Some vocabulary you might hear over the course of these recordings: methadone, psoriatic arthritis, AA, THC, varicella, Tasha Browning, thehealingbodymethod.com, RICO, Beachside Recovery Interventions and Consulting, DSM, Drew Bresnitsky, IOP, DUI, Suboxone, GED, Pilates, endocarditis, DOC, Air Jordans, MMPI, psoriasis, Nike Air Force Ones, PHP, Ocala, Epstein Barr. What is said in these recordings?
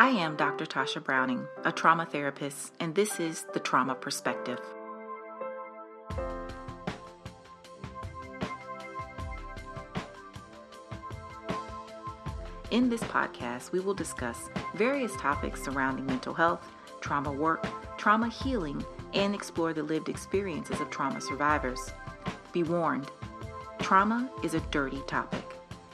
I am Dr. Tasha Browning, a trauma therapist, and this is The Trauma Perspective. In this podcast, we will discuss various topics surrounding mental health, trauma work, trauma healing, and explore the lived experiences of trauma survivors. Be warned, trauma is a dirty topic.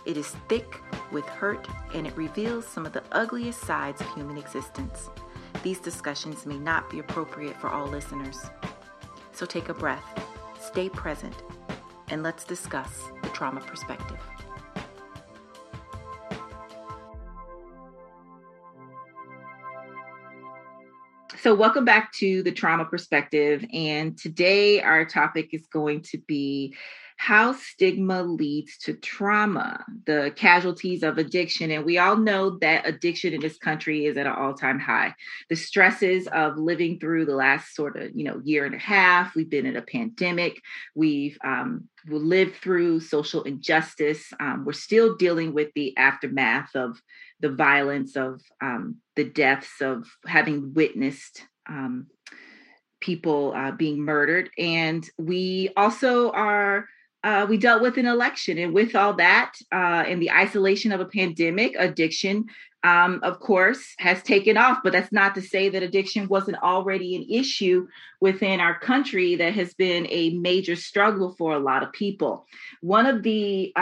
It is thick with hurt, and it reveals some of the ugliest sides of human existence. These discussions may not be appropriate for all listeners. So take a breath, stay present, and let's discuss the trauma perspective. So welcome back to The Trauma Perspective, and today our topic is going to be how stigma leads to trauma, the casualties of addiction. And we all know that addiction in this country is at an all-time high. The stresses of living through the last sort of, year and a half, we've been in a pandemic, we've lived through social injustice. We're still dealing with the aftermath of the violence, of the deaths, of having witnessed people being murdered. And we also are we dealt with an election, and with all that and the isolation of a pandemic, addiction, of course, has taken off. But that's not to say that addiction wasn't already an issue within our country that has been a major struggle for a lot of people. One of the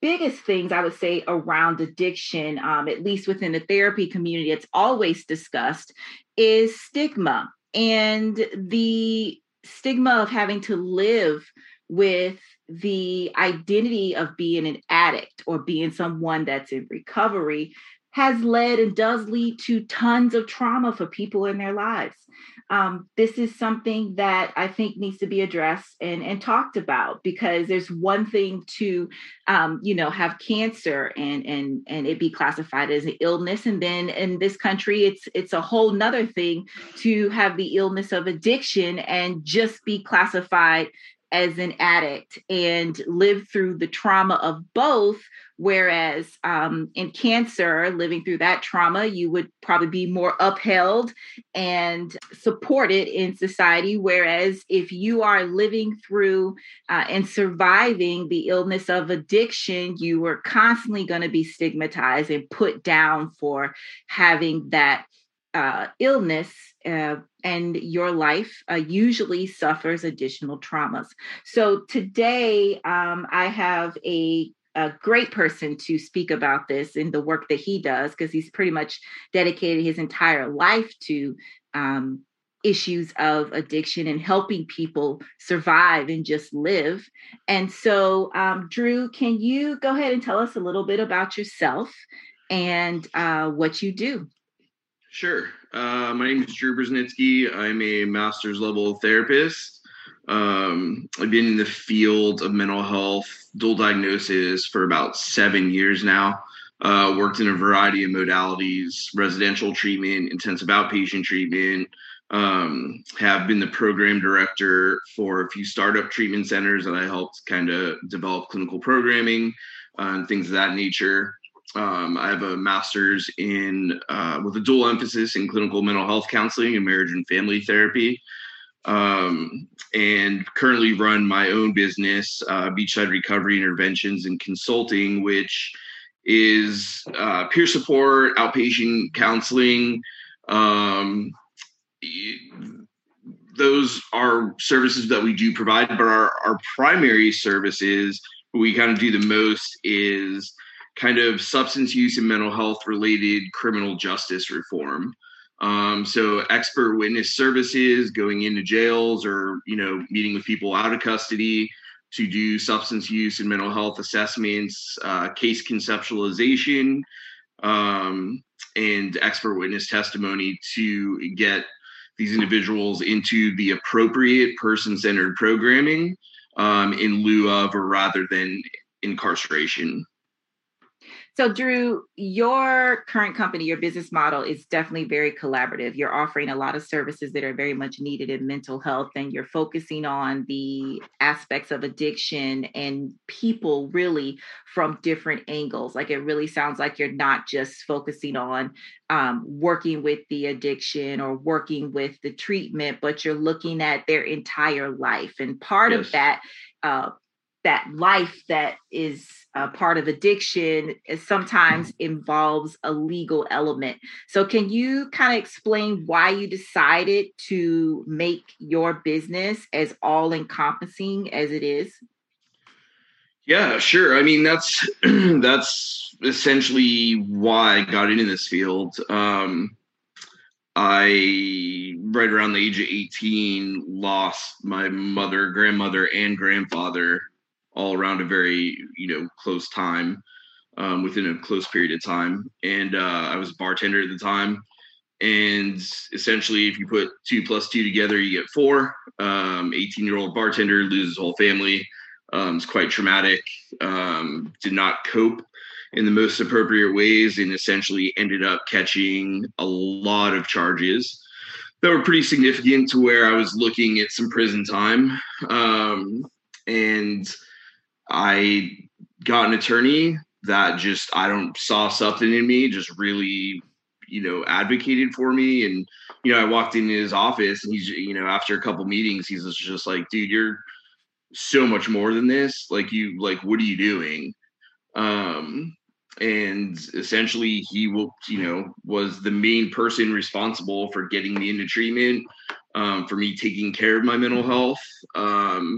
biggest things I would say around addiction, at least within the therapy community, it's always discussed, is stigma, and the stigma of having to live with the identity of being an addict or being someone that's in recovery has led and does lead to tons of trauma for people in their lives. This is something that I think needs to be addressed and talked about, because there's one thing to, have cancer and it be classified as an illness. And then in this country, it's a whole nother thing to have the illness of addiction and just be classified as an addict and live through the trauma of both. Whereas in cancer, living through that trauma, you would probably be more upheld and supported in society. Whereas if you are living through and surviving the illness of addiction, you are constantly going to be stigmatized and put down for having that illness, and your life usually suffers additional traumas. So today, I have a great person to speak about this and the work that he does, because he's pretty much dedicated his entire life to issues of addiction and helping people survive and just live. And so, Drew, can you go ahead and tell us a little bit about yourself and what you do? Sure. My name is Drew Bresnitsky. I'm a master's level therapist. I've been in the field of mental health, dual diagnosis, for about 7 years now. Worked in a variety of modalities: residential treatment, intensive outpatient treatment. Have been the program director for a few startup treatment centers that I helped kind of develop clinical programming and things of that nature. I have a master's in with a dual emphasis in clinical mental health counseling and marriage and family therapy, and currently run my own business, Beachside Recovery Interventions and Consulting, which is peer support, outpatient counseling. Those are services that we do provide, but our primary services, what we kind of do the most is kind of substance use and mental health related criminal justice reform. So expert witness services, going into jails or, meeting with people out of custody to do substance use and mental health assessments, case conceptualization, and expert witness testimony to get these individuals into the appropriate person-centered programming in lieu of or rather than incarceration. So Drew, your current company, your business model is definitely very collaborative. You're offering a lot of services that are very much needed in mental health, and you're focusing on the aspects of addiction and people really from different angles. Like, it really sounds like you're not just focusing on working with the addiction or working with the treatment, but you're looking at their entire life. And part of that, that life that is a part of addiction is sometimes involves a legal element. So can you kind of explain why you decided to make your business as all-encompassing as it is? Yeah, sure. I mean, that's essentially why I got into this field. I, right around the age of 18, lost my mother, grandmother, and grandfather all around a very, close time, within a close period of time. And I was a bartender at the time. And essentially, if you put 2 plus 2 together, you get 4. 18-year-old bartender, loses his whole family. It's quite traumatic. Did not cope in the most appropriate ways, and essentially ended up catching a lot of charges that were pretty significant, to where I was looking at some prison time. And I got an attorney that just, saw something in me, just really, advocated for me. And, I walked into his office, and he's, after a couple meetings, he's just like, dude, you're so much more than this. Like, you, like, what are you doing? And essentially he will, was the main person responsible for getting me into treatment, for me taking care of my mental health,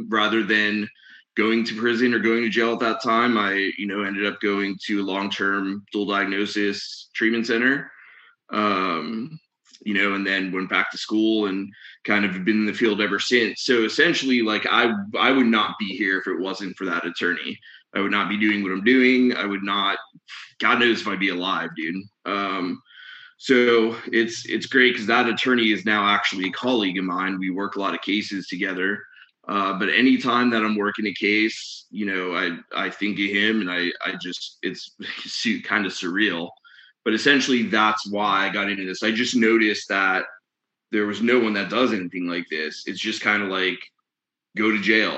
rather than going to prison or going to jail at that time. I, ended up going to a long-term dual diagnosis treatment center, and then went back to school and kind of been in the field ever since. So essentially, like, I would not be here if it wasn't for that attorney. I would not be doing what I'm doing. I would not, God knows if I'd be alive, dude. So it's great, because that attorney is now actually a colleague of mine. We work a lot of cases together. But anytime that I'm working a case, I think of him, and I just, it's kind of surreal. But essentially, that's why I got into this. I just noticed that there was no one that does anything like this. It's just kind of like, go to jail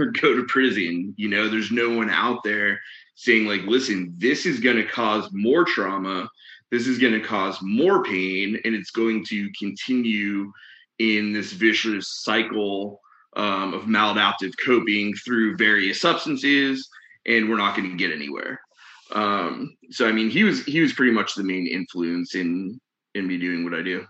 or go to prison. There's no one out there saying, like, listen, this is going to cause more trauma. This is going to cause more pain, and it's going to continue in this vicious cycle of maladaptive coping through various substances, and we're not going to get anywhere. So, I mean, he was pretty much the main influence in me doing what I do.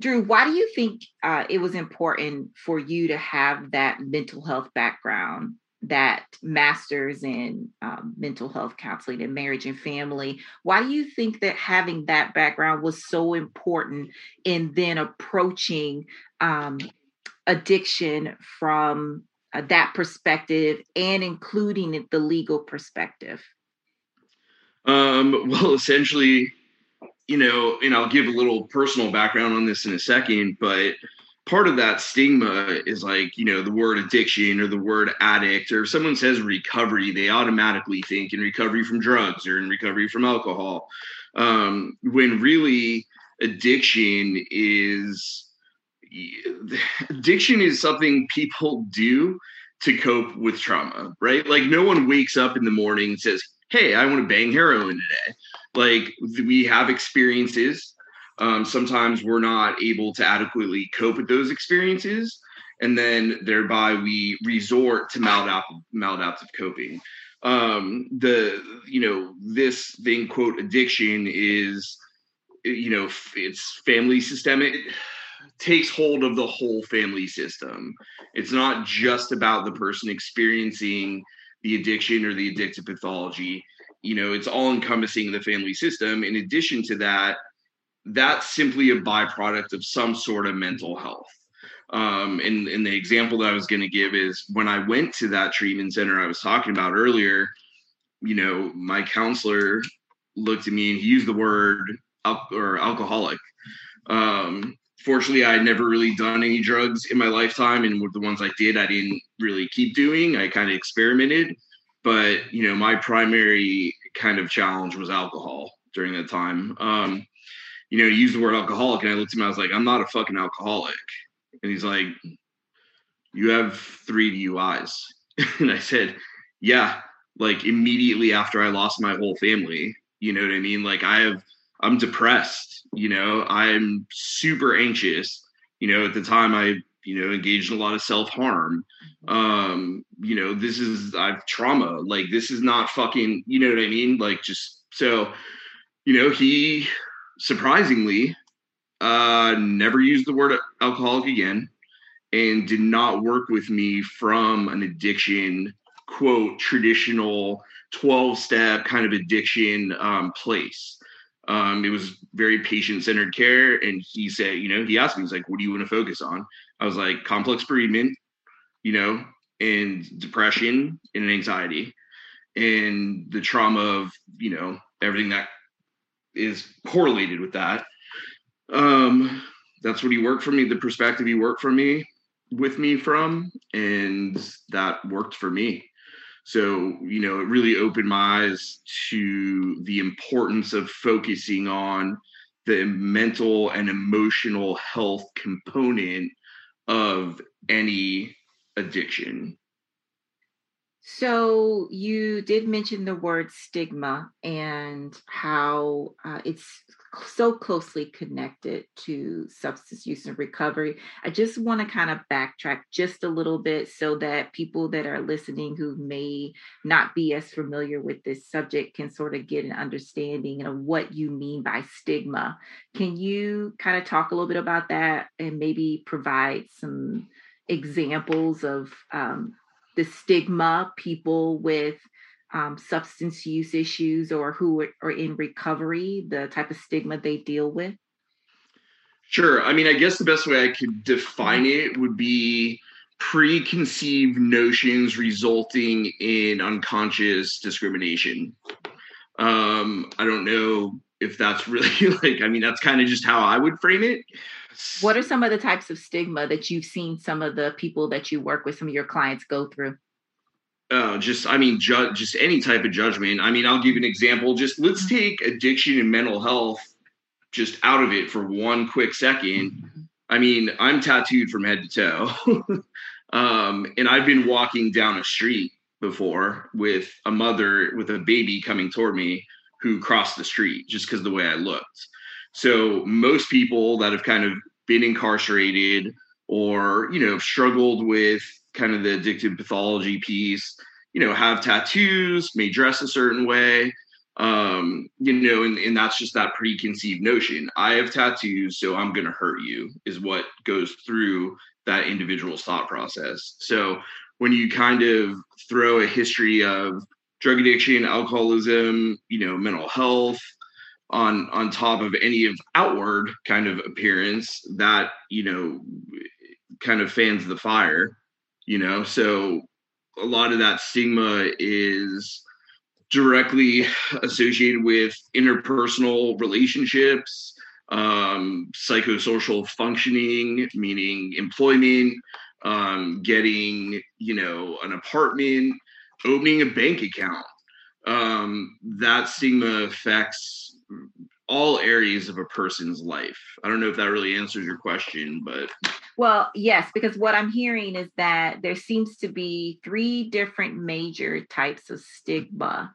Drew, why do you think it was important for you to have that mental health background, that master's in mental health counseling and marriage and family? Why do you think that having that background was so important in then approaching addiction from that perspective and including the legal perspective? Well, essentially, and I'll give a little personal background on this in a second, but part of that stigma is like, the word addiction or the word addict, or if someone says recovery, they automatically think in recovery from drugs or in recovery from alcohol. When really addiction is something people do to cope with trauma, right? Like, no one wakes up in the morning and says, hey, I want to bang heroin today. Like, we have experiences. Sometimes we're not able to adequately cope with those experiences, and then thereby we resort to maladaptive coping. This thing, quote, addiction is, it's family systemic. It takes hold of the whole family system. It's not just about the person experiencing the addiction or the addictive pathology. It's all encompassing the family system. In addition to that, that's simply a byproduct of some sort of mental health. And the example that I was going to give is when I went to that treatment center I was talking about earlier, my counselor looked at me and he used the word alcoholic. Fortunately, I had never really done any drugs in my lifetime. And with the ones I did, I didn't really keep doing. I kind of experimented. But, my primary kind of challenge was alcohol during that time. You know, you used the word alcoholic, and I looked at him, I was like, I'm not a fucking alcoholic. And he's like, you have 3 DUIs. And I said, yeah, like immediately after I lost my whole family, you know what I mean? Like I'm depressed, you know, I'm super anxious. You know, at the time I, you know, engaged in a lot of self-harm. You know, this is, I've trauma, like this is not fucking, you know what I mean? Like just, so, you know, he surprisingly never used the word alcoholic again and did not work with me from an addiction, quote, traditional 12-step kind of addiction place. It was very patient-centered care. And he said, you know, he asked me, he's like, what do you want to focus on? I was like, complex bereavement, you know, and depression and anxiety and the trauma of, you know, everything that is correlated with that. That's what he worked for me, the perspective he worked for me, with me from, and that worked for me. So, you know, it really opened my eyes to the importance of focusing on the mental and emotional health component of any addiction. So you did mention the word stigma and how it's so closely connected to substance use and recovery. I just want to kind of backtrack just a little bit so that people that are listening who may not be as familiar with this subject can sort of get an understanding of what you mean by stigma. Can you kind of talk a little bit about that and maybe provide some examples of the stigma people with substance use issues or who are in recovery, the type of stigma they deal with? Sure. I mean, I guess the best way I could define it would be preconceived notions resulting in unconscious discrimination. I don't know if that's really like, I mean, that's kind of just how I would frame it. What are some of the types of stigma that you've seen some of the people that you work with, some of your clients go through? Just any type of judgment. I mean, I'll give an example. Just let's take addiction and mental health just out of it for one quick second. I mean, I'm tattooed from head to toe. And I've been walking down a street before with a mother with a baby coming toward me who crossed the street just because of the way I looked. So most people that have kind of been incarcerated or, you know, struggled with kind of the addictive pathology piece, you know, have tattoos, may dress a certain way, you know, and that's just that preconceived notion. I have tattoos, so I'm going to hurt you is what goes through that individual's thought process. So when you kind of throw a history of drug addiction, alcoholism, you know, mental health on top of any of outward kind of appearance, that, you know, kind of fans the fire. You know, so a lot of that stigma is directly associated with interpersonal relationships, psychosocial functioning, meaning employment, getting, you know, an apartment, opening a bank account. That stigma affects all areas of a person's life. I don't know if that really answers your question, but... Well, yes, because what I'm hearing is that there seems to be 3 different major types of stigma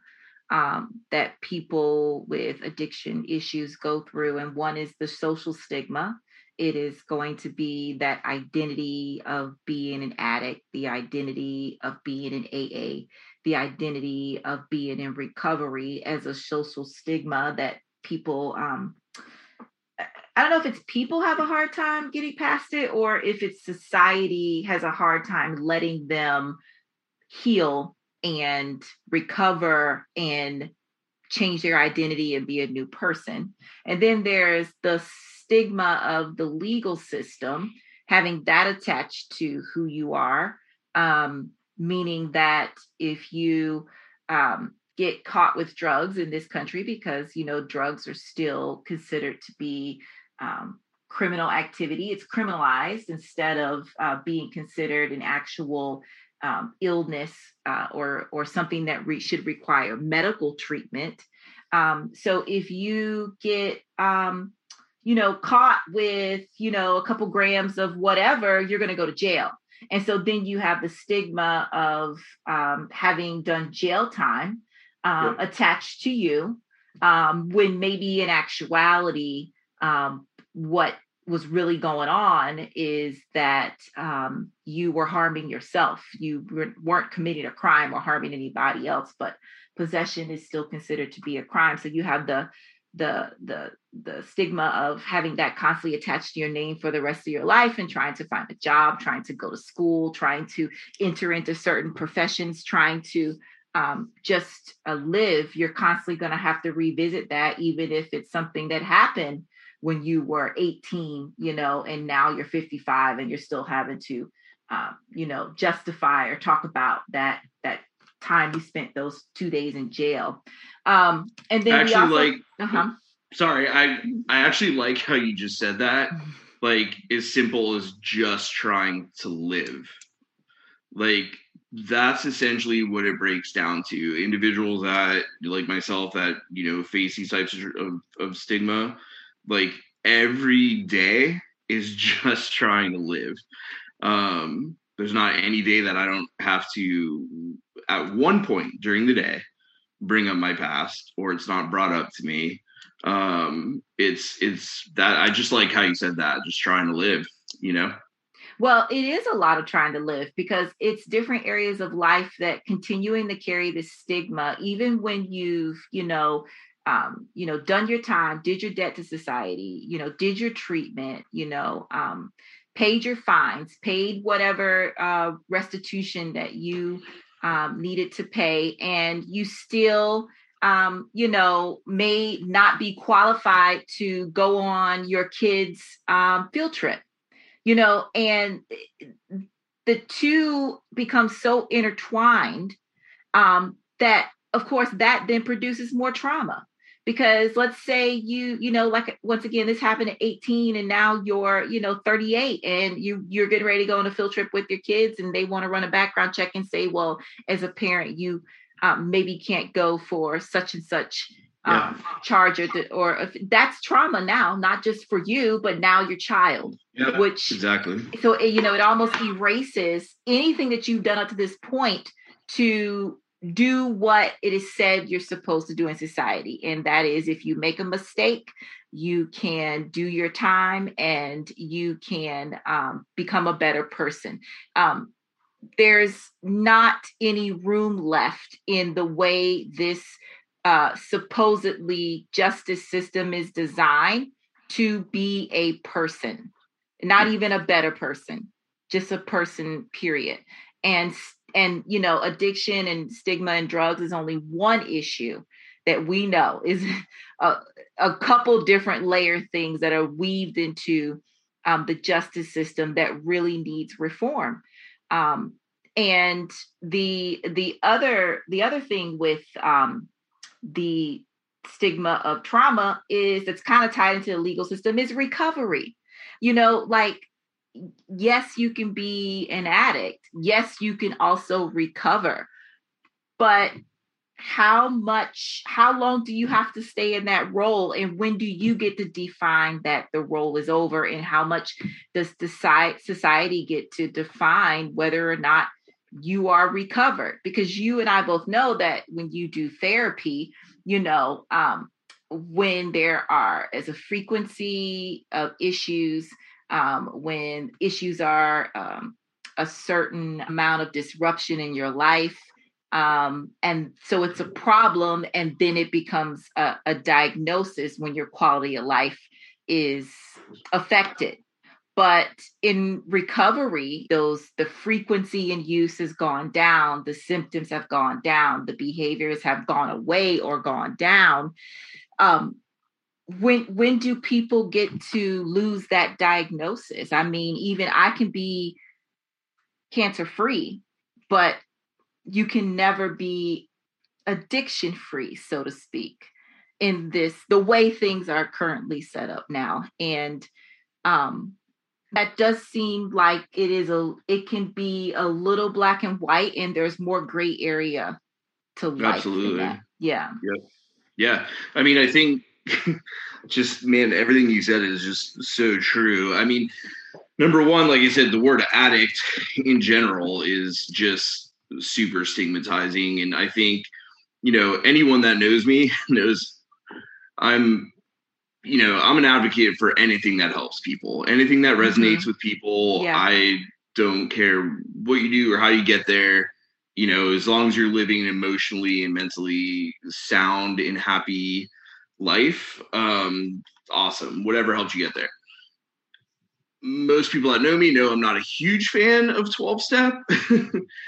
that people with addiction issues go through. And one is the social stigma. It is going to be that identity of being an addict, the identity of being an AA, the identity of being in recovery as a social stigma that people, I don't know if it's people have a hard time getting past it or if it's society has a hard time letting them heal and recover and change their identity and be a new person. And then there's the stigma of the legal system, having that attached to who you are, meaning that if you get caught with drugs in this country, because, you know, drugs are still considered to be criminal activity. It's criminalized instead of being considered an actual illness or something that should require medical treatment. So if you get, caught with, a couple grams of whatever, you're going to go to jail. And so then you have the stigma of having done jail time attached to you, when maybe in actuality, what was really going on is that you were harming yourself. You weren't committing a crime or harming anybody else, but possession is still considered to be a crime. So you have the stigma of having that constantly attached to your name for the rest of your life, and trying to find a job, trying to go to school, trying to enter into certain professions, trying to live. You're constantly going to have to revisit that, even if it's something that happened when you were 18, and now you're 55 and you're still having to, justify or talk about that time you spent those 2 days in jail. And then actually, sorry, I actually like how you just said that, like as simple as just trying to live. Like that's essentially what it breaks down to. Individuals that like myself that, face these types of stigma, like every day is just trying to live. There's not any day that I don't have to, at one point during the day, bring up my past, or it's not brought up to me. It's that I just like how you said that, just trying to live, Well, it is a lot of trying to live, because it's different areas of life that continuing to carry this stigma, even when you've, done your time, did your debt to society, did your treatment, paid your fines, paid whatever restitution that you needed to pay, and you still, may not be qualified to go on your kids' field trip, and the two become so intertwined that, of course, that then produces more trauma. Because let's say like once again, this happened at 18 and now you're, 38 and you're getting ready to go on a field trip with your kids, and they want to run a background check and say, well, as a parent, you maybe can't go for such and such charge or that's trauma now, not just for you, but now your child, which exactly. So, it almost erases anything that you've done up to this point to do what it is said you're supposed to do in society. And that is, if you make a mistake, you can do your time and you can become a better person. There's not any room left in the way this supposedly justice system is designed to be a person, not even a better person, just a person, period. And, addiction and stigma and drugs is only one issue that we know is a couple different layer things that are weaved into the justice system that really needs reform. And the other thing with the stigma of trauma is that's kind of tied into the legal system is recovery. Yes, you can be an addict. Yes, you can also recover. But how long do you have to stay in that role? And when do you get to define that the role is over? And how much does the society get to define whether or not you are recovered? Because you and I both know that when you do therapy, when there are as a frequency of issues, when issues are a certain amount of disruption in your life. And so it's a problem. And then it becomes a diagnosis when your quality of life is affected. But in recovery, the frequency and use has gone down. The symptoms have gone down. The behaviors have gone away or gone down. When do people get to lose that diagnosis? I mean, even I can be cancer-free, but you can never be addiction-free, so to speak, in the way things are currently set up now. And that does seem like it is it can be a little black and white, and there's more gray area to life. Absolutely. Yeah. I mean, I think just, man, everything you said is just so true. I mean, number one, like you said, the word addict in general is just super stigmatizing. And I think, you know, anyone that knows me knows I'm an advocate for anything that helps people, anything that resonates with people. Yeah. I don't care what you do or how you get there. You know, as long as you're living an emotionally and mentally sound and happy life, awesome. Whatever helps you get there. Most people that know me know I'm not a huge fan of 12-step.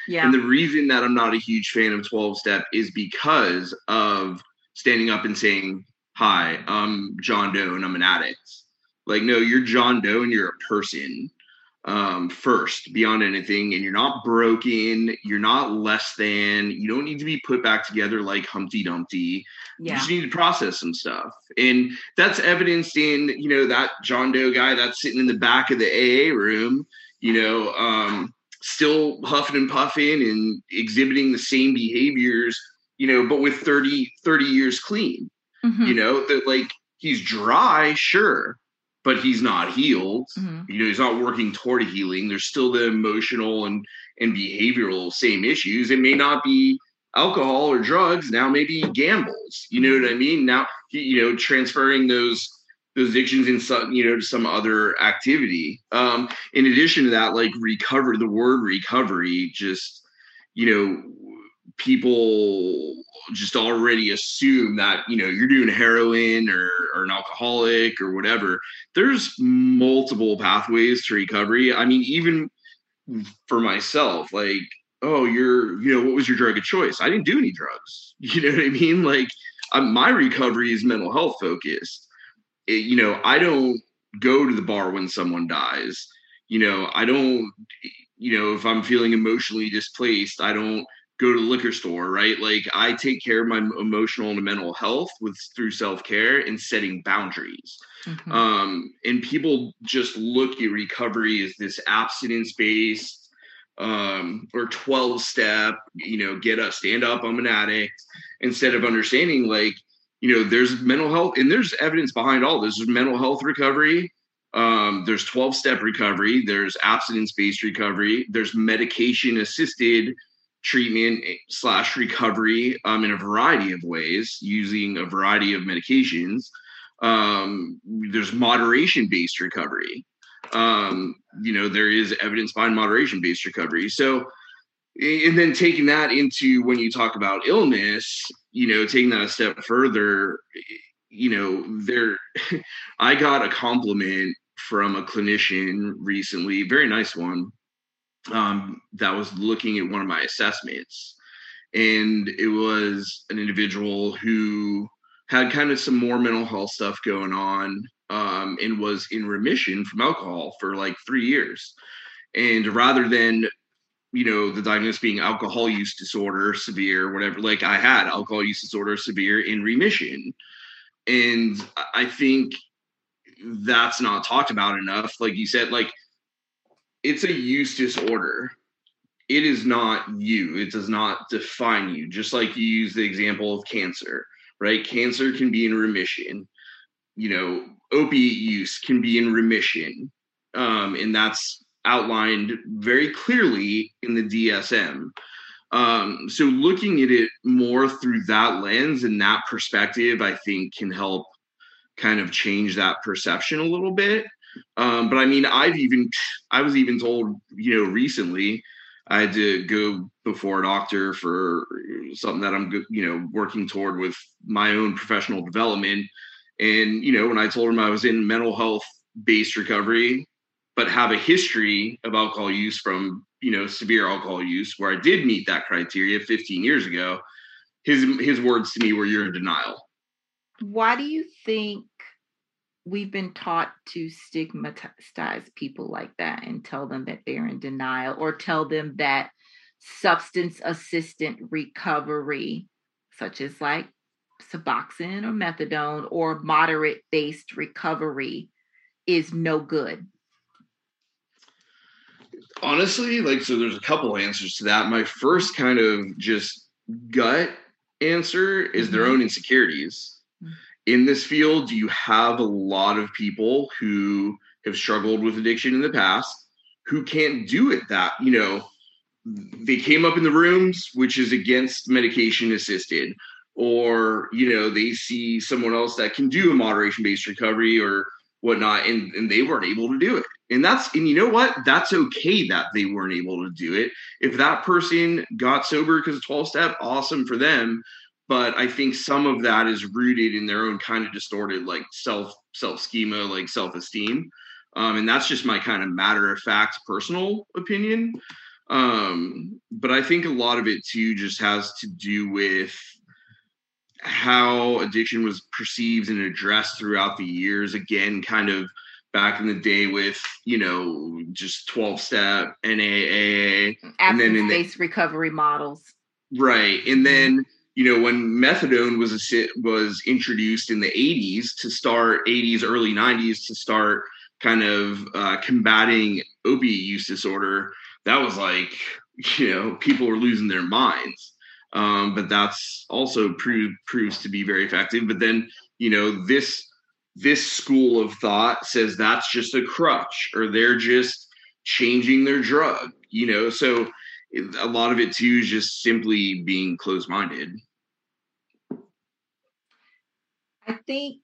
Yeah. And the reason that I'm not a huge fan of 12-step is because of standing up and saying, "Hi, I'm John Doe and I'm an addict." Like, no, you're John Doe and you're a person first, beyond anything. And you're not broken. You're not less than. You don't need to be put back together like Humpty Dumpty. Yeah. You just need to process some stuff. And that's evidenced in, you know, that John Doe guy that's sitting in the back of the AA room, you know, still huffing and puffing and exhibiting the same behaviors, you know, but with 30 years clean. Mm-hmm. You know, that, like, he's dry, sure, but he's not healed. Mm-hmm. You know, he's not working toward healing. There's still the emotional and behavioral same issues. It may not be alcohol or drugs. Now maybe he gambles. You know what I mean? Now, you know, transferring those addictions in some, you know, to some other activity. In addition to that, like, recover, the word recovery, just, you know, people just already assume that, you know, you're doing heroin or an alcoholic or whatever. There's multiple pathways to recovery. I mean, even for myself, like, oh, you're, you know, what was your drug of choice? I didn't do any drugs. You know what I mean? Like, my recovery is mental health focused. It, you know, I don't go to the bar when someone dies. You know, I don't, you know, if I'm feeling emotionally displaced, I don't go to the liquor store, right? Like, I take care of my emotional and mental health through self-care and setting boundaries. Mm-hmm. And people just look at recovery as this abstinence-based or 12-step, you know, get up, stand up, I'm an addict, instead of understanding, like, you know, there's mental health, and there's evidence behind all this. There's mental health recovery. There's 12-step recovery. There's abstinence-based recovery. There's medication-assisted treatment / recovery in a variety of ways, using a variety of medications. There's moderation-based recovery. You know, there is evidence behind moderation-based recovery. So, and then taking that into when you talk about illness, you know, taking that a step further, you know, there, I got a compliment from a clinician recently, very nice one, that was looking at one of my assessments, and it was an individual who had kind of some more mental health stuff going on, and was in remission from alcohol for like 3 years. And rather than, you know, the diagnosis being alcohol use disorder severe, whatever, like, I had alcohol use disorder severe in remission. And I think that's not talked about enough. Like you said, like, it's a use disorder. It is not you. It does not define you. Just like you use the example of cancer, right? Cancer can be in remission. You know, opiate use can be in remission. And that's outlined very clearly in the DSM. So looking at it more through that lens and that perspective, I think, can help kind of change that perception a little bit. But I mean, I was even told, you know, recently I had to go before a doctor for something that I'm, you know, working toward with my own professional development. And, you know, when I told him I was in mental health based recovery, but have a history of alcohol use from, you know, severe alcohol use, where I did meet that criteria 15 years ago, his words to me were, "You're in denial." Why do you think we've been taught to stigmatize people like that and tell them that they're in denial, or tell them that substance-assisted recovery, such as like Suboxone or methadone or moderate-based recovery, is no good? Honestly, like, so there's a couple answers to that. My first kind of just gut answer is their own insecurities. In this field, you have a lot of people who have struggled with addiction in the past who can't do it that, you know, they came up in the rooms, which is against medication assisted, or, you know, they see someone else that can do a moderation-based recovery or whatnot, and they weren't able to do it. And you know what? That's okay that they weren't able to do it. If that person got sober because of 12-step, awesome for them. But I think some of that is rooted in their own kind of distorted, like self schema, like self-esteem. And that's just my kind of matter of fact, personal opinion. But I think a lot of it too, just has to do with how addiction was perceived and addressed throughout the years. Again, kind of back in the day with, you know, just 12-step, NAA, abstinence-based recovery models. Right. And then, you know, when methadone was introduced in the 80s to start, 80s, early 90s, to start kind of combating opiate use disorder, that was like, you know, people were losing their minds. But that's also proves to be very effective. But then, you know, this school of thought says that's just a crutch, or they're just changing their drug, you know. So a lot of it too is just simply being closed-minded. I think,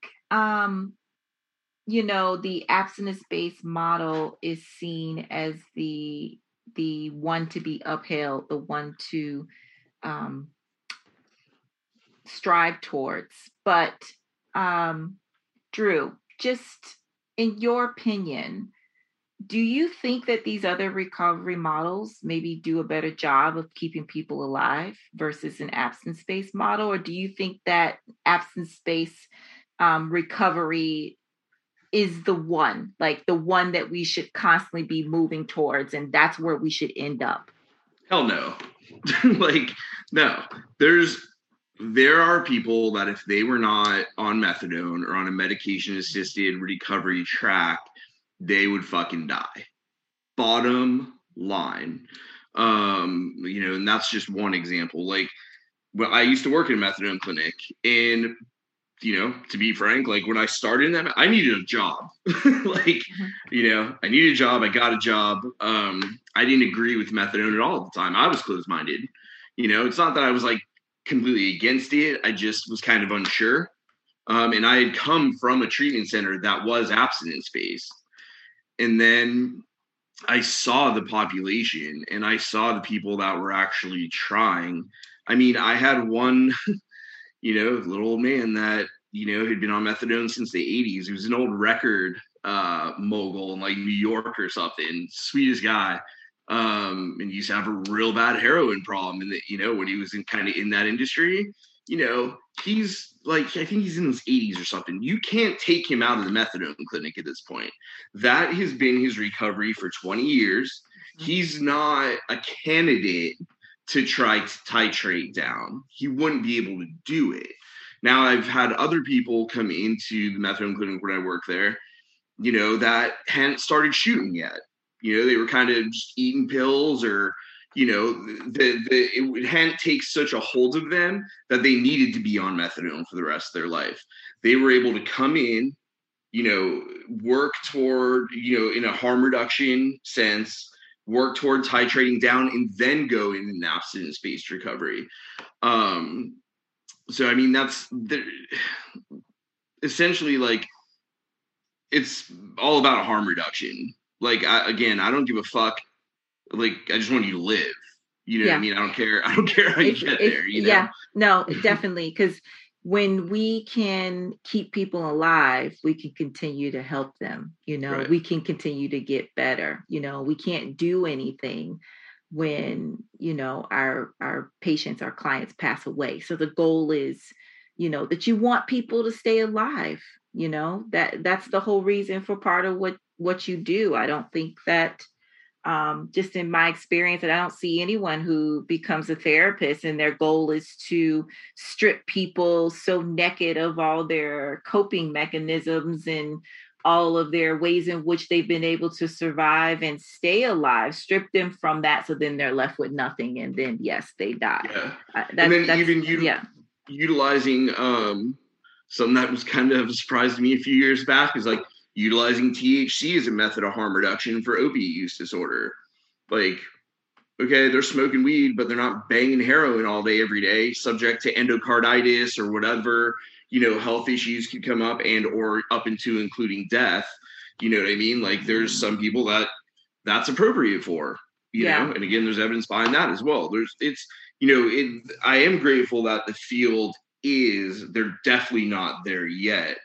you know, the abstinence-based model is seen as the one to be upheld, the one to strive towards. But Drew, just in your opinion, do you think that these other recovery models maybe do a better job of keeping people alive versus an abstinence-based model? Or do you think that abstinence-based recovery is the one, like the one that we should constantly be moving towards, and that's where we should end up? Hell no. Like, no. There are people that if they were not on methadone or on a medication-assisted recovery track, they would fucking die. Bottom line. You know, and that's just one example. Like, well, I used to work in a methadone clinic, and, you know, to be frank, like when I started in that, I needed a job. Like, you know, I needed a job. I got a job. I didn't agree with methadone at all at the time. I was closed-minded. You know, it's not that I was like completely against it. I just was kind of unsure. And I had come from a treatment center that was abstinence-based. And then I saw the population, and I saw the people that were actually trying. I mean, I had one, you know, little old man that, you know, had been on methadone since the 80s. He was an old record mogul in like New York or something, sweetest guy. And he used to have a real bad heroin problem. And, you know, when he was in that industry, you know, he's like, I think he's in his 80s or something. You can't take him out of the methadone clinic at this point. That has been his recovery for 20 years. He's not a candidate to try to titrate down. He wouldn't be able to do it. Now, I've had other people come into the methadone clinic when I worked there, you know, that hadn't started shooting yet. You know, they were kind of just eating pills, or, you know, it hadn't taken such a hold of them that they needed to be on methadone for the rest of their life. They were able to come in, you know, work toward, you know, in a harm reduction sense, work toward titrating down, and then go in an abstinence-based recovery. So, I mean, that's essentially, like, it's all about harm reduction. Like, I don't give a fuck. Like, I just want you to live, you know what I mean? I don't care how you get there, you know? Yeah, no, definitely. Because when we can keep people alive, we can continue to help them, you know, right. We can continue to get better. You know, we can't do anything when, you know, our patients, our clients pass away. So the goal is, you know, that you want people to stay alive, you know, that's the whole reason for part of what you do. I don't think that, just in my experience, and I don't see anyone who becomes a therapist and their goal is to strip people so naked of all their coping mechanisms and all of their ways in which they've been able to survive and stay alive, strip them from that. So then they're left with nothing. And then, yes, they die. Yeah. Utilizing something that was kind of a surprise to me a few years back is like utilizing THC as a method of harm reduction for opiate use disorder. Like, okay, they're smoking weed, but they're not banging heroin all day, every day, subject to endocarditis or whatever, you know, health issues could come up and or up into including death. You know what I mean? Like there's some people that that's appropriate for, you know, and again, there's evidence behind that as well. I am grateful that the field they're definitely not there yet,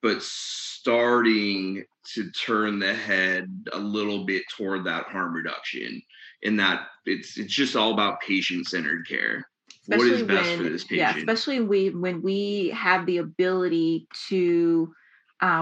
but starting to turn the head a little bit toward that harm reduction, and that it's just all about patient-centered care. Especially what is best for this patient? Yeah, especially when we have the ability to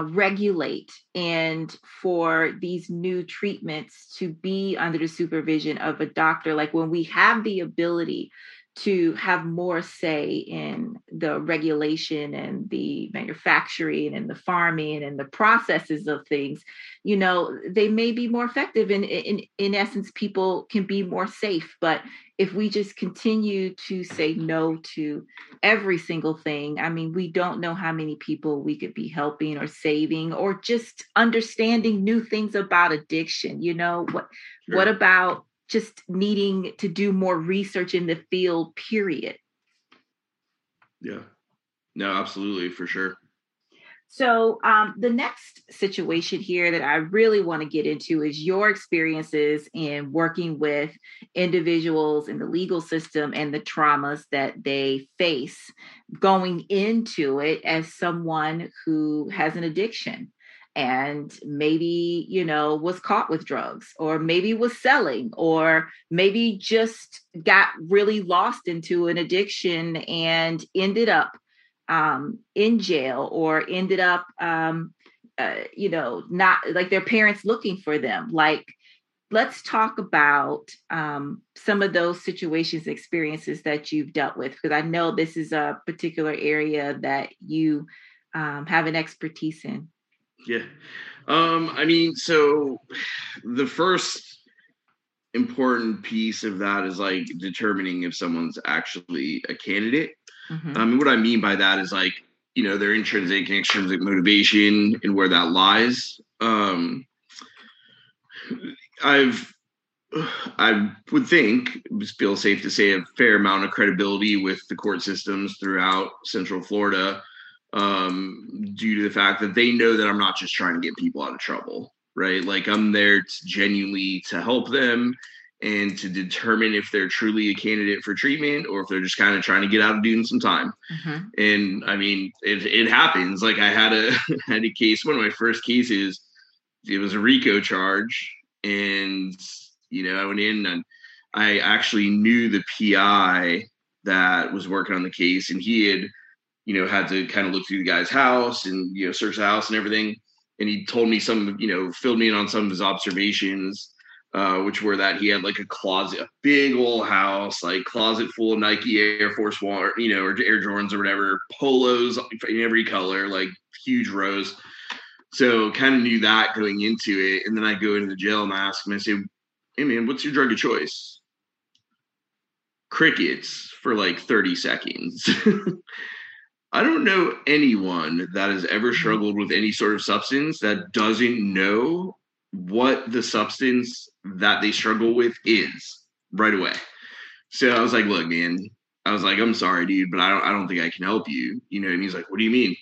regulate and for these new treatments to be under the supervision of a doctor, like when we have the ability to have more say in the regulation and the manufacturing and the farming and the processes of things, you know, they may be more effective. And in essence, people can be more safe. But if we just continue to say no to every single thing, I mean, we don't know how many people we could be helping or saving or just understanding new things about addiction. You know, what about just needing to do more research in the field, period. Yeah, no, absolutely, for sure. So the next situation here that I really want to get into is your experiences in working with individuals in the legal system and the traumas that they face going into it as someone who has an addiction. And maybe, you know, was caught with drugs, or maybe was selling, or maybe just got really lost into an addiction and ended up in jail, or ended up, you know, not like their parents looking for them. Like, let's talk about some of those situations, experiences that you've dealt with, because I know this is a particular area that you have an expertise in. Yeah. I mean, so the first important piece of that is like determining if someone's actually a candidate. Mm-hmm. What I mean by that is like, you know, their intrinsic and extrinsic motivation and where that lies. I would think, feel safe to say, a fair amount of credibility with the court systems throughout Central Florida, due to the fact that they know that I'm not just trying to get people out of trouble, right? Like I'm there genuinely to help them and to determine if they're truly a candidate for treatment or if they're just kind of trying to get out of doing some time. Mm-hmm. And I mean, it happens. Like I had a case, one of my first cases, it was a RICO charge. And, you know, I went in and I actually knew the PI that was working on the case, and he had to kind of look through the guy's house and, you know, search the house and everything. And he told me filled me in on some of his observations, which were that he had like a closet, a big old house, like closet full of Nike Air Force Ones, you know, or Air Jordans or whatever, polos in every color, like huge rows. So kind of knew that going into it. And then I go into the jail and I ask him, I say, hey man, what's your drug of choice? Crickets for like 30 seconds. I don't know anyone that has ever struggled with any sort of substance that doesn't know what the substance that they struggle with is right away. So I was like, look, man, I'm sorry, dude, but I don't think I can help you. You know, and he's like, what do you mean?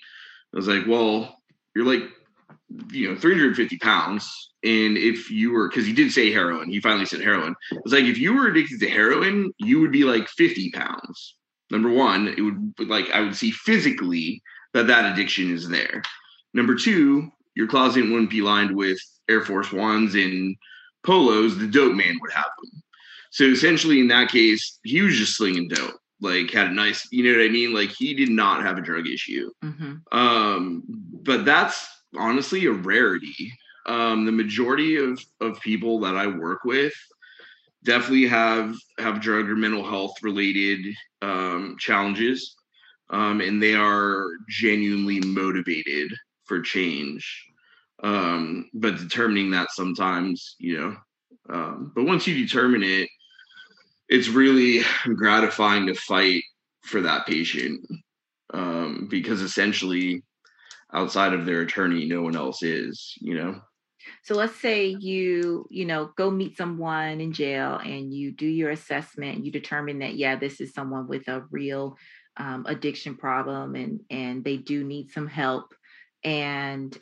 I was like, well, you're like, you know, 350 pounds. And if you were, because he did say heroin, he finally said heroin. I was like, if you were addicted to heroin, you would be like 50 pounds. Number one, it would I would see physically that addiction is there. Number two, your closet wouldn't be lined with Air Force Ones and polos. The dope man would have them. So essentially in that case, he was just slinging dope, like had a nice, you know what I mean? Like he did not have a drug issue. Mm-hmm. But that's honestly a rarity. The majority of people that I work with definitely have drug or mental health related challenges, and they are genuinely motivated for change. But determining that sometimes, but once you determine it, it's really gratifying to fight for that patient, because essentially outside of their attorney, no one else is, So let's say you go meet someone in jail and you do your assessment and you determine that, this is someone with a real addiction problem and they do need some help. And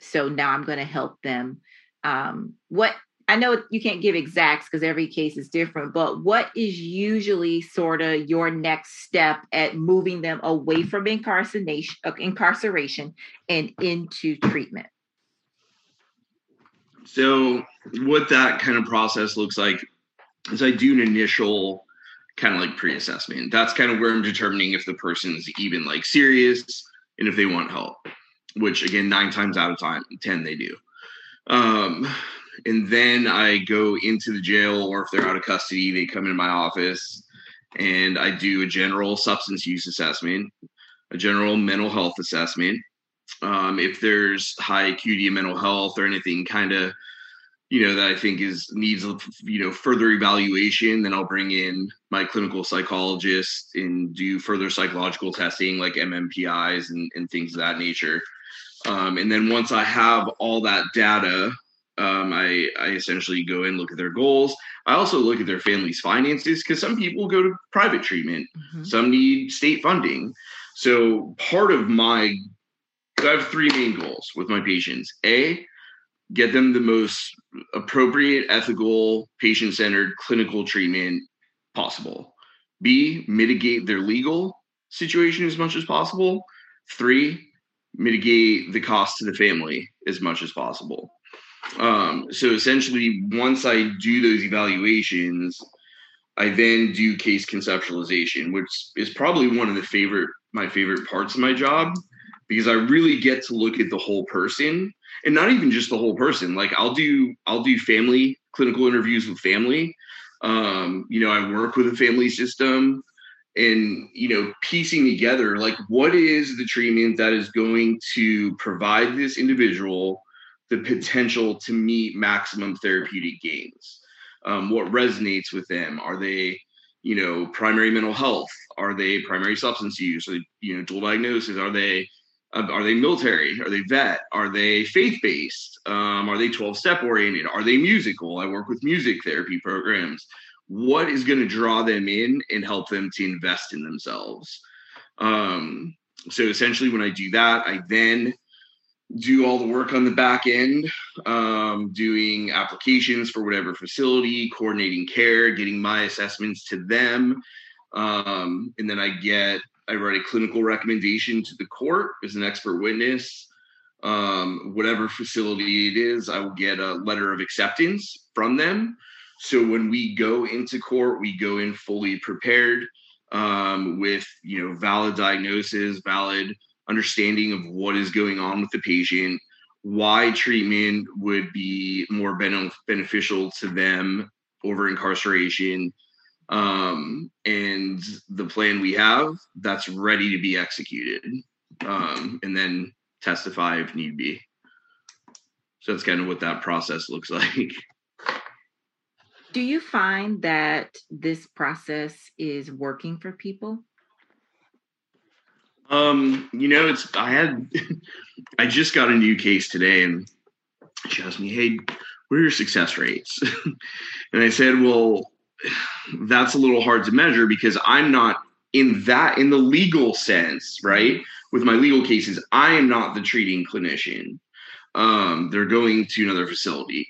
so now I'm going to help them. I know you can't give exacts because every case is different, but what is usually sort of your next step at moving them away from incarceration and into treatment? So what that kind of process looks like is I do an initial kind of like pre-assessment. That's kind of where I'm determining if the person's even like serious and if they want help, which again, 9 times out of 10, they do. And then I go into the jail, or if they're out of custody, they come into my office and I do a general substance use assessment, a general mental health assessment. If there's high acuity mental health or anything kind of, that I think needs, further evaluation, then I'll bring in my clinical psychologist and do further psychological testing like MMPIs and things of that nature. And then once I have all that data, I essentially go and look at their goals. I also look at their family's finances because some people go to private treatment. Mm-hmm. Some need state funding. So I have 3 main goals with my patients. A, get them the most appropriate, ethical, patient-centered clinical treatment possible. B, mitigate their legal situation as much as possible. 3, mitigate the cost to the family as much as possible. So essentially, once I do those evaluations, I then do case conceptualization, which is probably one of my favorite parts of my job, because I really get to look at the whole person, and not even just the whole person. Like I'll do family clinical interviews with family. I work with a family system, and, piecing together, like, what is the treatment that is going to provide this individual the potential to meet maximum therapeutic gains? What resonates with them? Are they, primary mental health? Are they primary substance use? Are they, dual diagnosis? Are they military? Are they vet? Are they faith-based? Are they 12-step oriented? Are they musical? I work with music therapy programs. What is going to draw them in and help them to invest in themselves? So essentially, when I do that, I then do all the work on the back end, doing applications for whatever facility, coordinating care, getting my assessments to them. And then I write a clinical recommendation to the court as an expert witness. Whatever facility it is, I will get a letter of acceptance from them. So when we go into court, we go in fully prepared, with, valid diagnosis, valid understanding of what is going on with the patient, why treatment would be more beneficial to them over incarceration, and the plan we have that's ready to be executed, and then testify if need be. So that's kind of what that process looks like. Do you find that this process is working for people? I just got a new case today, and she asked me, "Hey, what are your success rates?" And I said, "Well, that's a little hard to measure because I'm not in the legal sense, right? With my legal cases, I am not the treating clinician. They're going to another facility."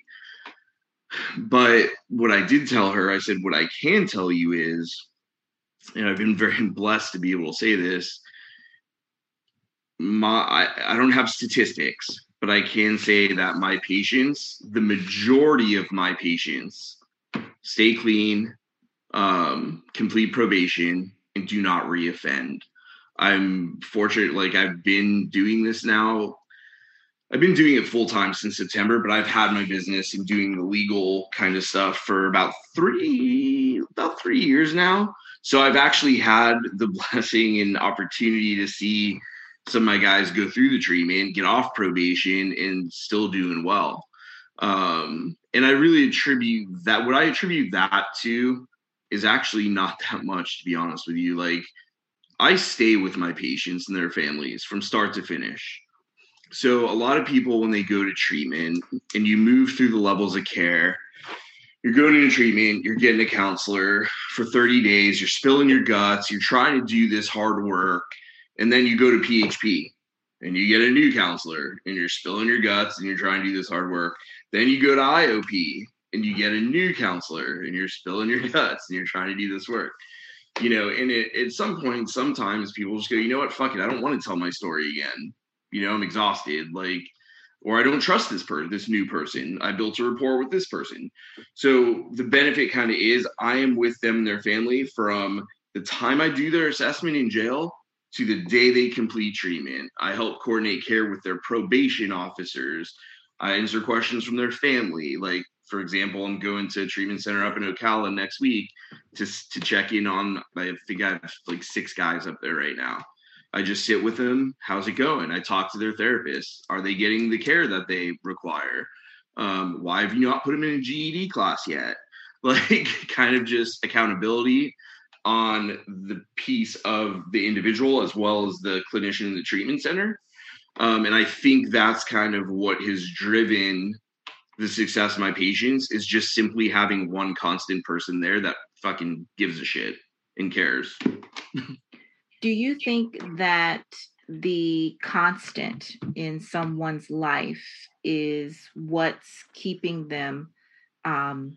But what I did tell her, I said, "What I can tell you is," and I've been very blessed to be able to say this, I don't have statistics, but I can say that my patients, the majority of my patients, stay clean, complete probation, and do not reoffend. I'm fortunate, I've been doing this now. I've been doing it full time since September, but I've had my business and doing the legal kind of stuff for about three years now. So I've actually had the blessing and opportunity to see some of my guys go through the treatment, get off probation, and still doing well. And I really attribute that. What I attribute that to is actually not that much, to be honest with you. Like, I stay with my patients and their families from start to finish. So a lot of people, when they go to treatment and you move through the levels of care, you're going into treatment, you're getting a counselor for 30 days, you're spilling your guts, you're trying to do this hard work. And then you go to PHP and you get a new counselor and you're spilling your guts and you're trying to do this hard work. Then you go to IOP and you get a new counselor and you're spilling your guts and you're trying to do this work. You know, and at some point, sometimes people just go, you know what, fuck it. I don't want to tell my story again. You know, I'm exhausted, like, or I don't trust this new person. I built a rapport with this person. So the benefit kind of is I am with them and their family from the time I do their assessment in jail to the day they complete treatment. I help coordinate care with their probation officers. I answer questions from their family. Like, for example, I'm going to a treatment center up in Ocala next week to check in on, I think I have like 6 guys up there right now. I just sit with them. How's it going? I talk to their therapist. Are they getting the care that they require? Why have you not put them in a GED class yet? Like, kind of just accountability on the piece of the individual as well as the clinician in the treatment center. And I think that's kind of what has driven the success of my patients, is just simply having one constant person there that fucking gives a shit and cares. Do you think that the constant in someone's life is what's keeping them on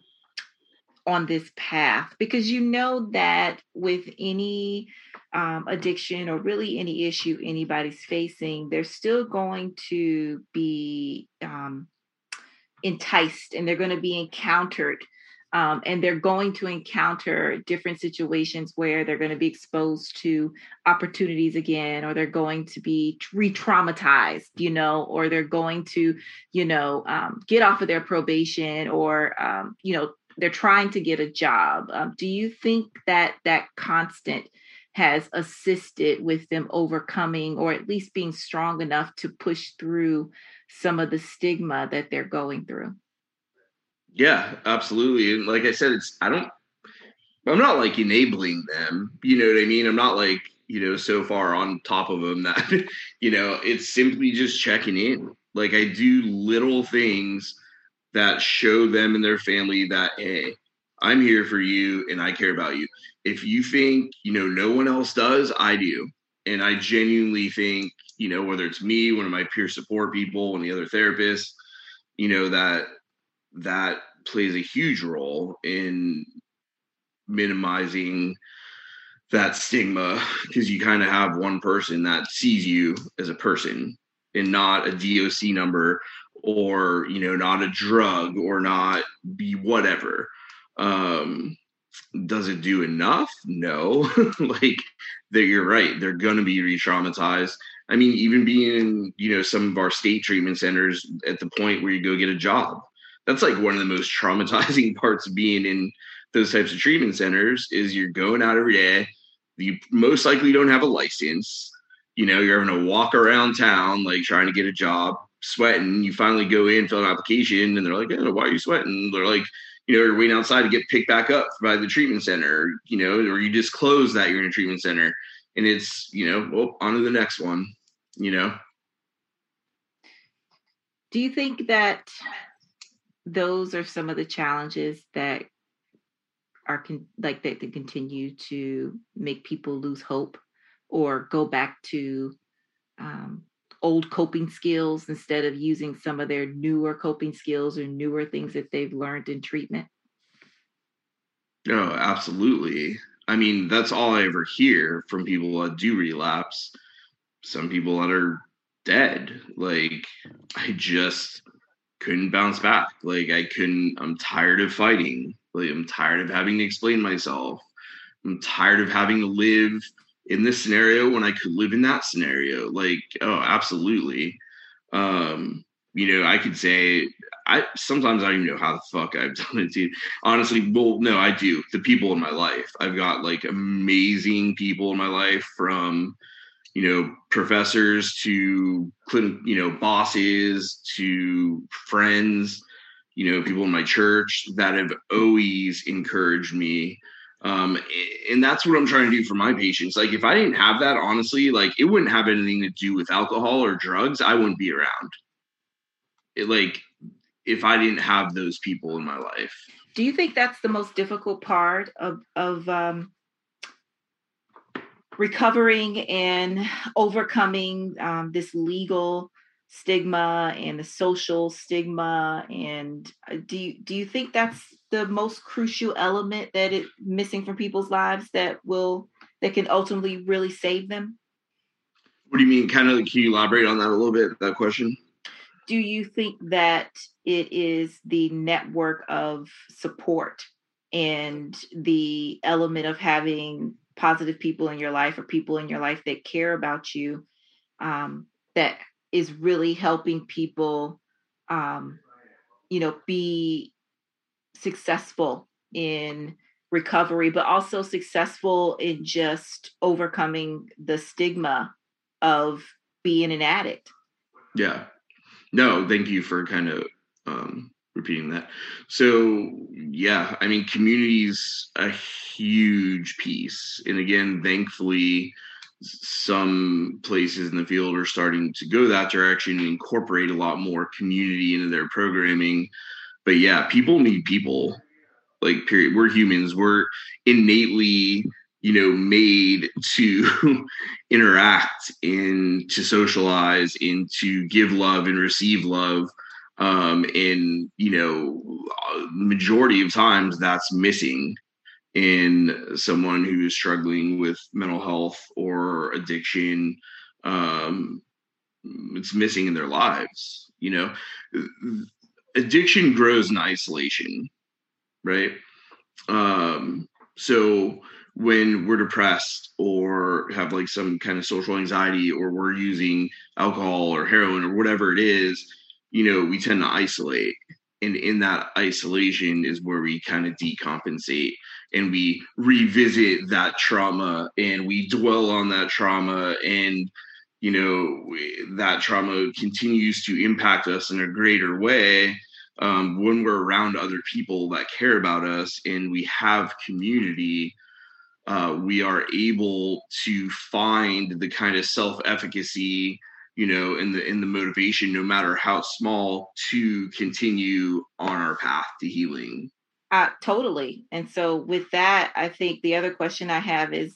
this path? Because you know that with any addiction, or really any issue anybody's facing, they're still going to be enticed, and they're going to be encountered, and they're going to encounter different situations where they're going to be exposed to opportunities again, or they're going to be re-traumatized, you know, or they're going to, you know, get off of their probation, or, you know, they're trying to get a job. Do you think that that constant has assisted with them overcoming, or at least being strong enough to push through some of the stigma that they're going through? Yeah, absolutely. And like I said, I'm not like enabling them, you know what I mean? I'm not like, you know, so far on top of them that, you know, it's simply just checking in. Like, I do little things that show them and their family that, hey, I'm here for you and I care about you. If you think, you know, no one else does, I do. And I genuinely think, you know, whether it's me, one of my peer support people, one of the other therapists, you know, that plays a huge role in minimizing that stigma, because you kind of have one person that sees you as a person and not a DOC number, or, you know, not a drug, or not be whatever. Does it do enough? No. Like, that, you're right. They're going to be re-traumatized. I mean, even being in, you know, some of our state treatment centers at the point where you go get a job, that's like one of the most traumatizing parts of being in those types of treatment centers, is you're going out every day. You most likely don't have a license. You know, you're having to walk around town, like, trying to get a job, sweating. You finally go in, fill an application, and they're like, oh, why are you sweating? They're like, you know, you're waiting outside to get picked back up by the treatment center, you know, or you disclose that you're in a treatment center, and it's, you know, well, on to the next one, you know. Do you think that those are some of the challenges that are that they continue to make people lose hope or go back to old coping skills instead of using some of their newer coping skills or newer things that they've learned in treatment? Oh, absolutely. I mean, that's all I ever hear from people that do relapse. Some people that are dead. Like, I just couldn't bounce back. Like, I'm tired of fighting. Like, I'm tired of having to explain myself. I'm tired of having to live in this scenario when I could live in that scenario. Like, oh, absolutely. You know, I could say, sometimes I don't even know how the fuck I've done it, dude. Honestly, well, no, I do. The people in my life, I've got like amazing people in my life, from professors to, bosses to friends, people in my church that have always encouraged me. And that's what I'm trying to do for my patients. Like, if I didn't have that, honestly, like, it wouldn't have anything to do with alcohol or drugs. I wouldn't be around it. Like, if I didn't have those people in my life. Do you think that's the most difficult part of recovering and overcoming this legal stigma and the social stigma? And do you think that's the most crucial element that is missing from people's lives that can ultimately really save them? What do you mean? Kind of, can you elaborate on that a little bit, that question? Do you think that it is the network of support and the element of having positive people in your life, or people in your life that care about you, that is really helping people, be successful in recovery, but also successful in just overcoming the stigma of being an addict? Yeah. No, thank you for kind of repeating that. So, yeah, I mean, community's a huge piece. And again, thankfully, some places in the field are starting to go that direction and incorporate a lot more community into their programming. But yeah, people need people, like, period. We're humans. We're innately, made to interact and to socialize and to give love and receive love. And, majority of times that's missing in someone who is struggling with mental health or addiction. It's missing in their lives. Addiction grows in isolation, right? So when we're depressed or have like some kind of social anxiety, or we're using alcohol or heroin or whatever it is, we tend to isolate. And in that isolation is where we kind of decompensate, and we revisit that trauma, and we dwell on that trauma, and, that trauma continues to impact us in a greater way when we're around other people that care about us and we have community. We are able to find the kind of self-efficacy, in the motivation, no matter how small, to continue on our path to healing. Totally. And so with that, I think the other question I have is,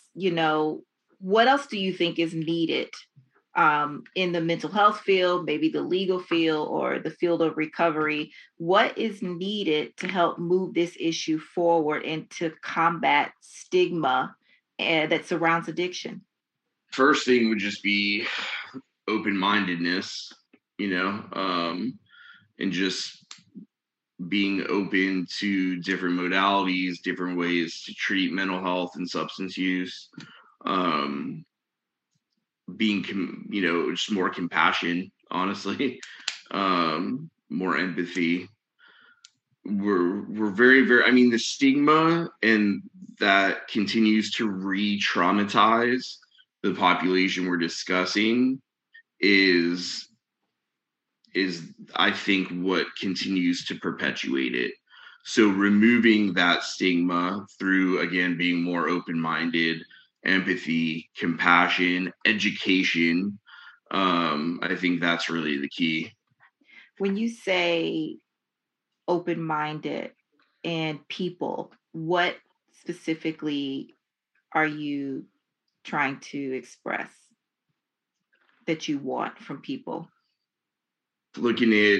what else do you think is needed in the mental health field, maybe the legal field or the field of recovery? What is needed to help move this issue forward and to combat stigma that surrounds addiction? First thing would just be open-mindedness, and just being open to different modalities, different ways to treat mental health and substance use. Just more compassion, honestly, more empathy. We're very, very, the stigma and that continues to re-traumatize the population we're discussing is I think what continues to perpetuate it. So removing that stigma through, again, being more open-minded, empathy, compassion, education. I think that's really the key. When you say open-minded and people, what specifically are you trying to express that you want from people? Looking at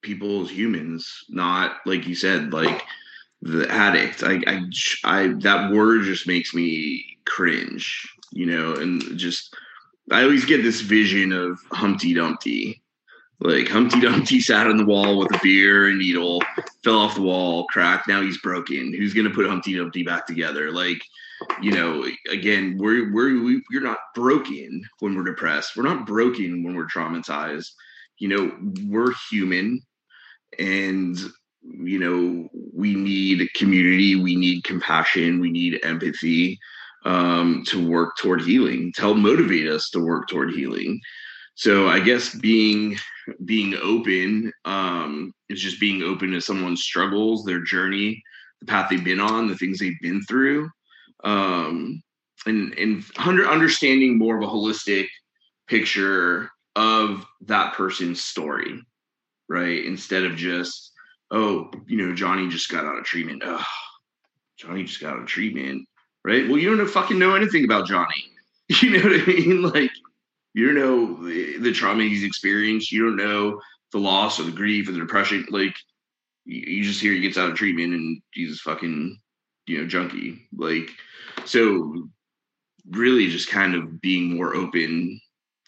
people as humans, not, like you said, like the addict. I that word just makes me cringe, and just, I always get this vision of Humpty Dumpty. Like, Humpty Dumpty sat on the wall with a beer and needle, fell off the wall, cracked, now he's broken. Who's going to put Humpty Dumpty back together? Like, again, you're not broken when we're depressed. We're not broken when we're traumatized. We're human, and, we need community. We need compassion. We need empathy. to work toward healing, to help motivate us to work toward healing. So I guess being open is just being open to someone's struggles, their journey, the path they've been on, the things they've been through, and understanding more of a holistic picture of that person's story, right? Instead of just, oh, you know, Johnny just got out of treatment. Ugh, Johnny just got out of treatment, right? Well, you don't fucking know anything about Johnny. You know what I mean? Like, you don't know the trauma he's experienced. You don't know the loss or the grief or the depression. Like, you just hear he gets out of treatment and he's fucking, you know, junkie. Like, so really just kind of being more open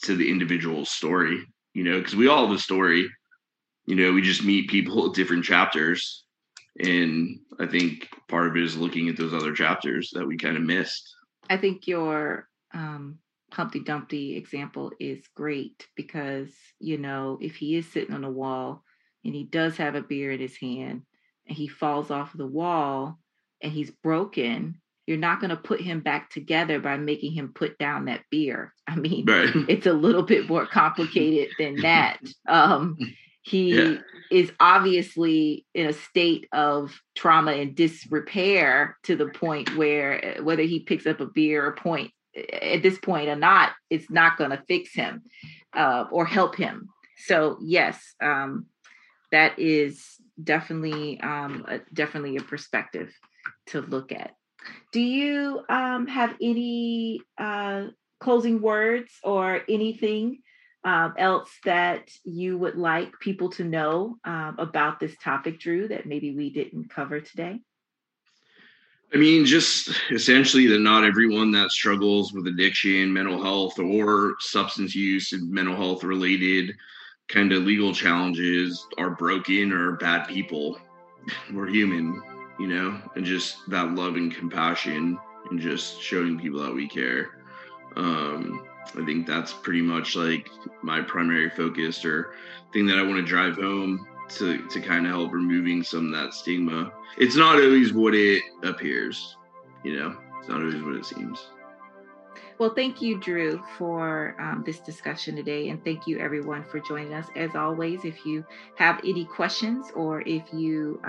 to the individual's story, you know, because we all have a story. You know, we just meet people at different chapters. And I think part of it is looking at those other chapters that we kind of missed. I think your Humpty Dumpty example is great because, you know, if he is sitting on a wall and he does have a beer in his hand and he falls off the wall and he's broken, you're not going to put him back together by making him put down that beer. I mean, right. It's a little bit more complicated than that. He is obviously in a state of trauma and disrepair to the point where whether he picks up a beer or point at this point or not, it's not going to fix him or help him. So yes, that is definitely a perspective to look at. Do you have any closing words or anything else that you would like people to know about this topic, Drew, that maybe we didn't cover today? I mean, just essentially that not everyone that struggles with addiction, mental health, or substance use and mental health related kind of legal challenges are broken or bad people. We're human, you know, and just that love and compassion and just showing people that we care. I think that's pretty much like my primary focus or thing that I want to drive home to kind of help removing some of that stigma. It's not always what it appears, you know, it's not always what it seems. Well, thank you, Drew, for this discussion today. And thank you, everyone, for joining us. As always, if you have any questions or if you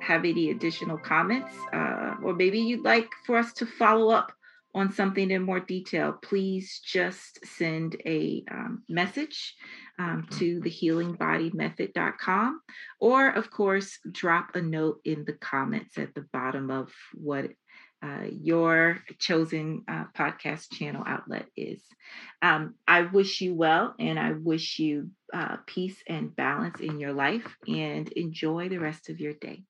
have any additional comments or maybe you'd like for us to follow up on something in more detail, please just send a message to thehealingbodymethod.com, or of course, drop a note in the comments at the bottom of what your chosen podcast channel outlet is. I wish you well, and I wish you peace and balance in your life, and enjoy the rest of your day.